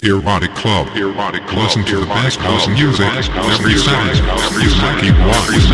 Erotic Club. Erotic Club. Listen to the best house music every Saturday. Mikey Wild.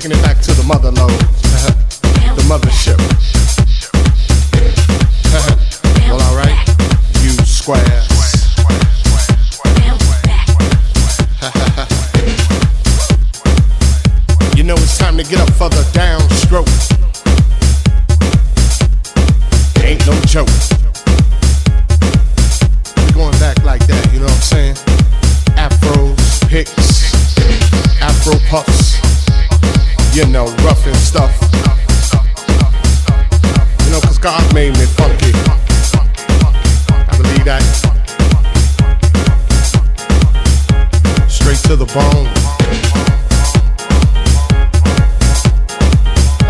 taking it back to the mother load, the mothership. Well, all right, you squares. You know it's time to get up for the downstroke. It ain't no joke. We're going back like that, you know what I'm saying? Afros, picks, Afro puffs, you know, rough and stuff. You know, cause God made me funky. I believe that. Straight to the bone.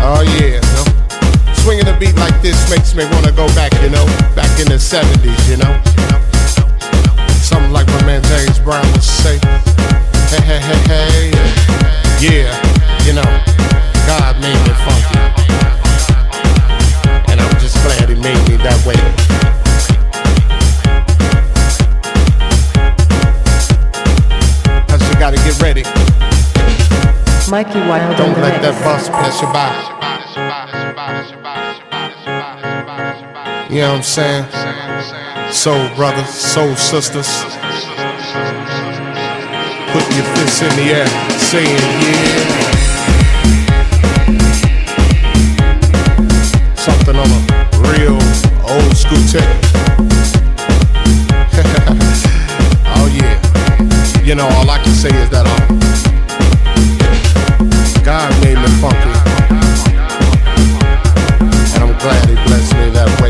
Oh yeah, you know? Swinging a beat like this makes me wanna go back, you know, back in the 70s, you know. Something like my man James Brown would say. Hey, hey, hey, hey, yeah, you know, God made me funky, and I'm just glad He made me that way. I just gotta get ready. Mikey Wild. Don't let that bus pass you by. You know what I'm saying? Soul brothers, soul sisters. Put your fists in the air, saying yeah. Something on a real old school tech. Oh yeah. You know, all I can say is that God made me funky, and I'm glad He blessed me that way.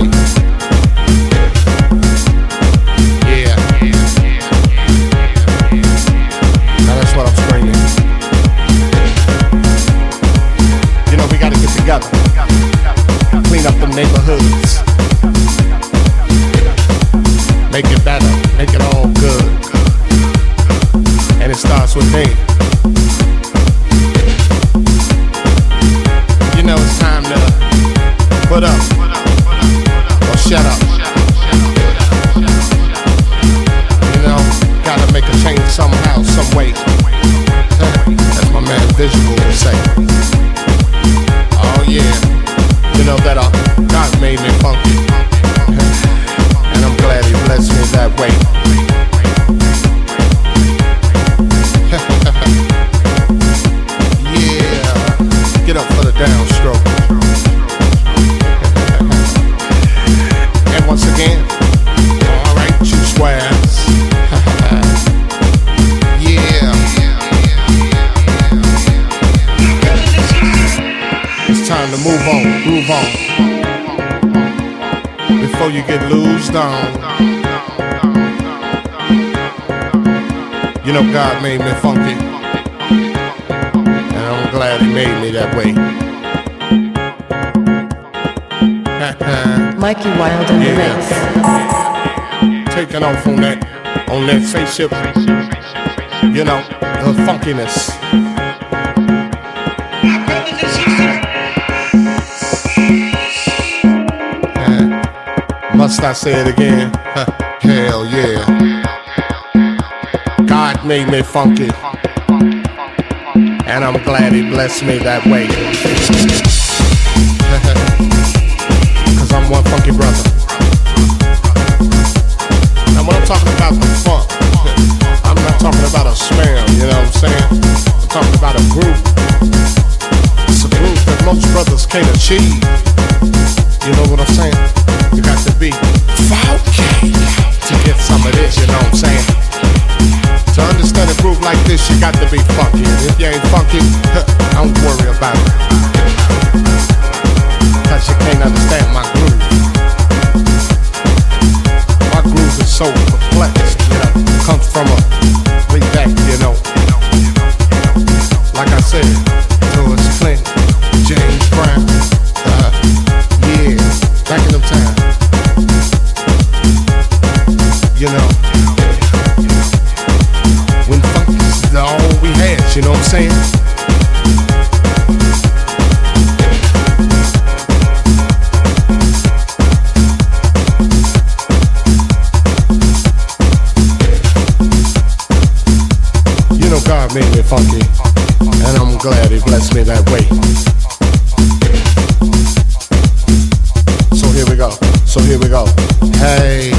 Clean up the neighborhoods. Make it better, make it all good. And it starts with me. You know it's time to put up or shut up. You know, gotta make a change somehow, some way. That's my man Visual would say. Oh yeah, you know that God made me funky, and I'm glad He blessed me that way. Yeah, get up for the downstroke. And once again, all right, you squares. Yeah. Time to move on, groove on, before you get loosed on. You know God made me funky, and I'm glad He made me that way. Mikey Wild in the mix. Taking off on that spaceship. You know, the funkiness. Must I say it again? Hell yeah. God made me funky, and I'm glad He blessed me that way. Cause I'm one funky brother. And when I'm talking about the funk, I'm not talking about a smell, you know what I'm saying? I'm talking about a groove. It's a groove that most brothers can't achieve. You know what I'm saying? You got to be funky to get some of this, you know what I'm saying? To understand a groove like this, you got to be funky. If you ain't funky, don't worry about it. Cause you can't understand my groove. My groove is so complex, you know. Comes from a way back, you know. Like I said, George Clinton, James Brown. Yeah. Back in them time, you know, when funk is all we had, you know what I'm saying? You know God made me funky, and and I'm glad He blessed me that way. So here we go, so here we go. Hey.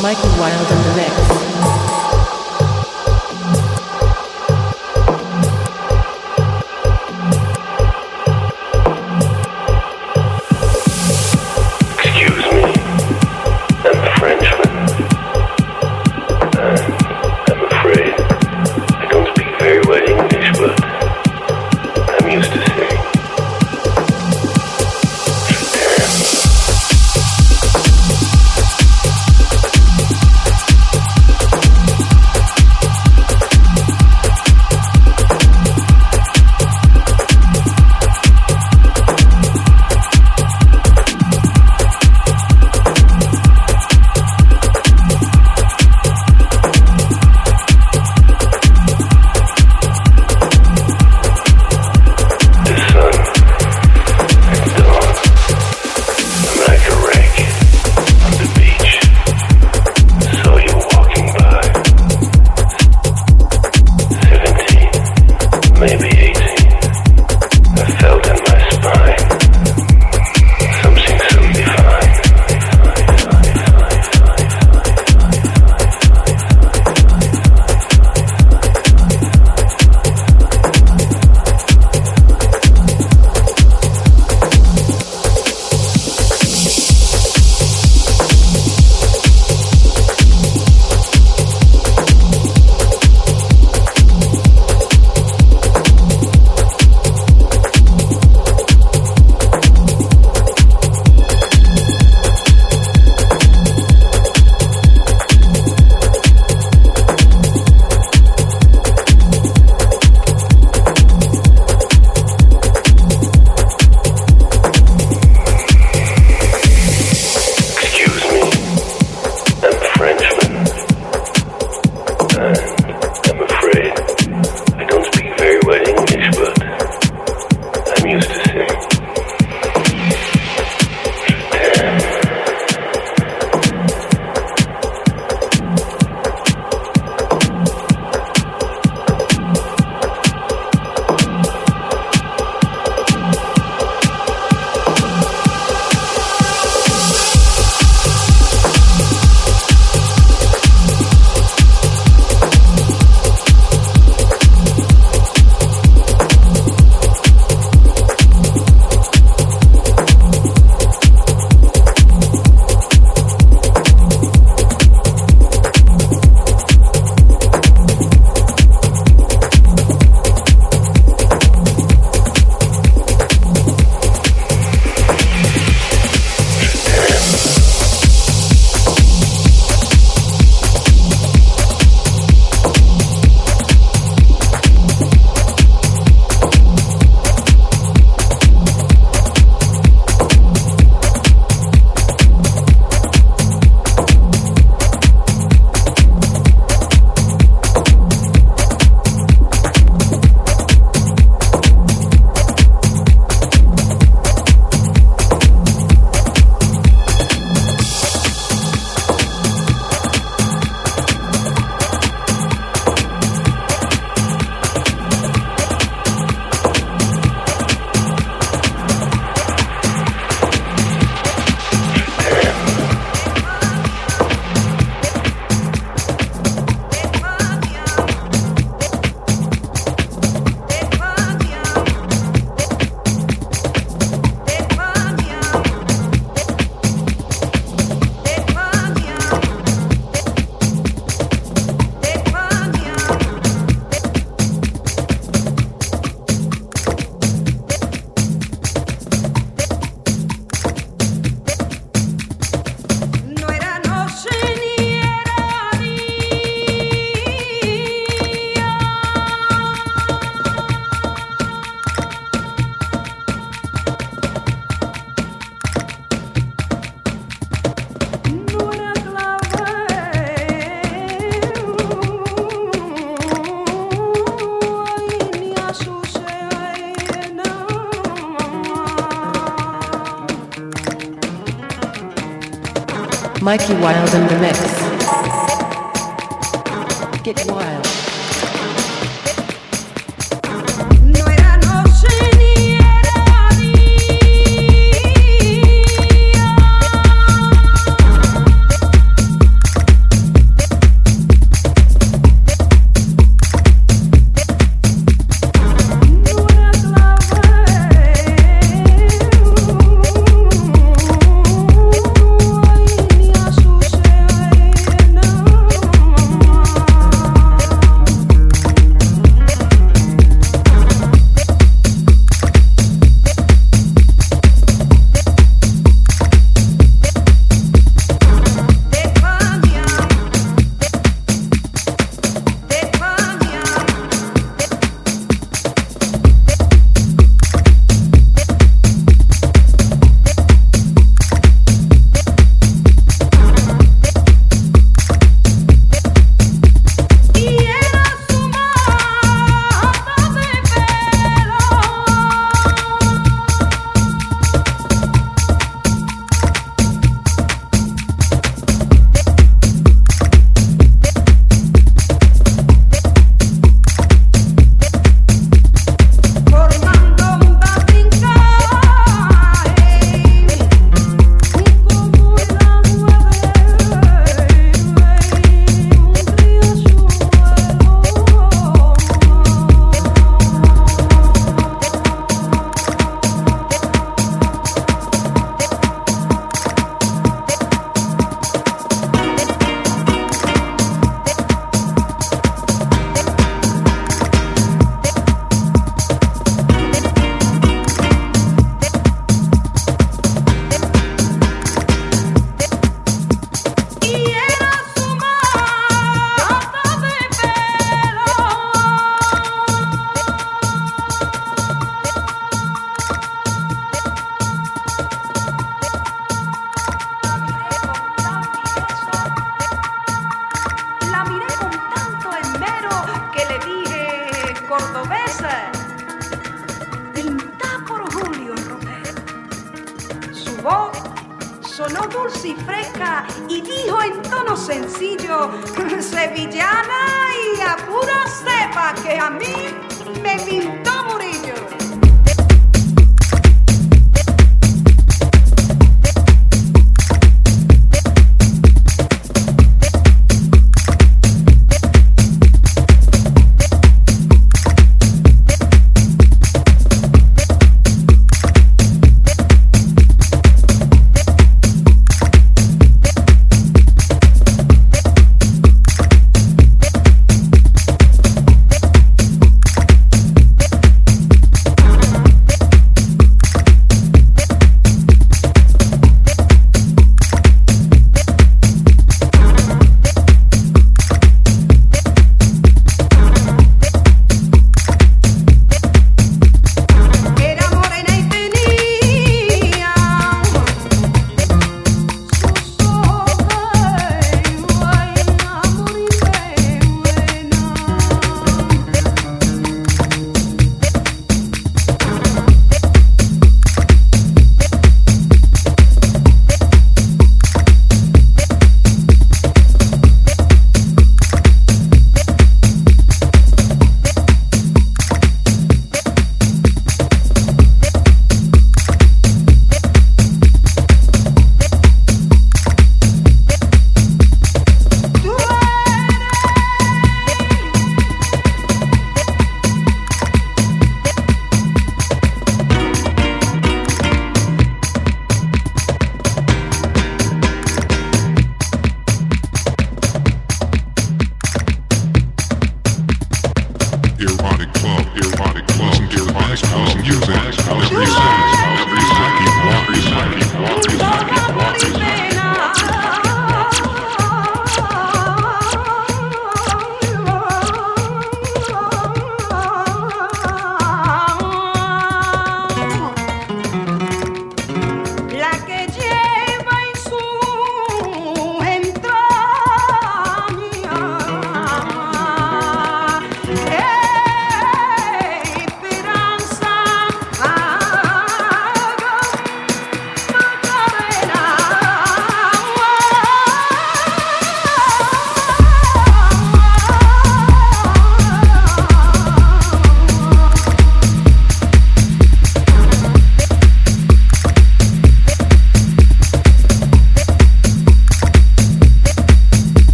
Mikey Wild in the mix. Mikey Wild in the mix. Get wild.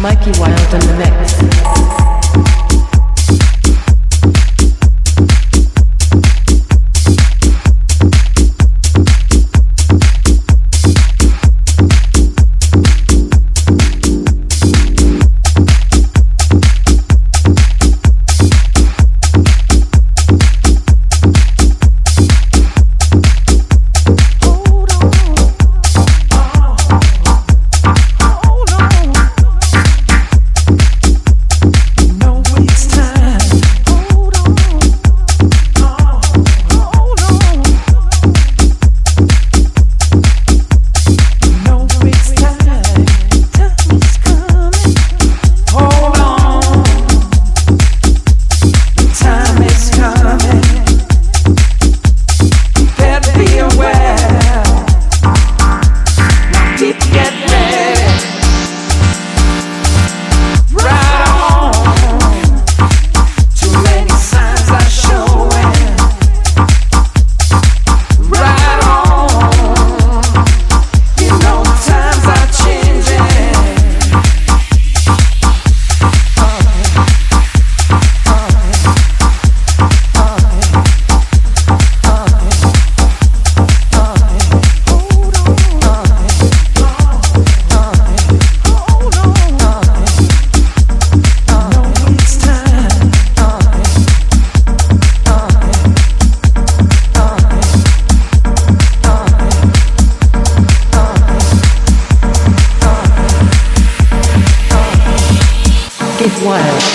Mikey Wild in the mix. Get wild. Oh.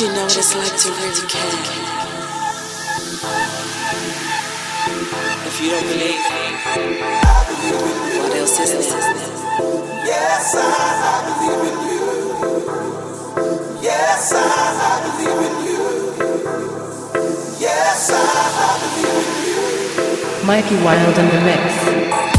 you know what it's like to really care. If you don't believe, what else is there? Yes, I believe in you. Yes, I believe in you. Yes, I believe in you. Mikey Wild in the mix.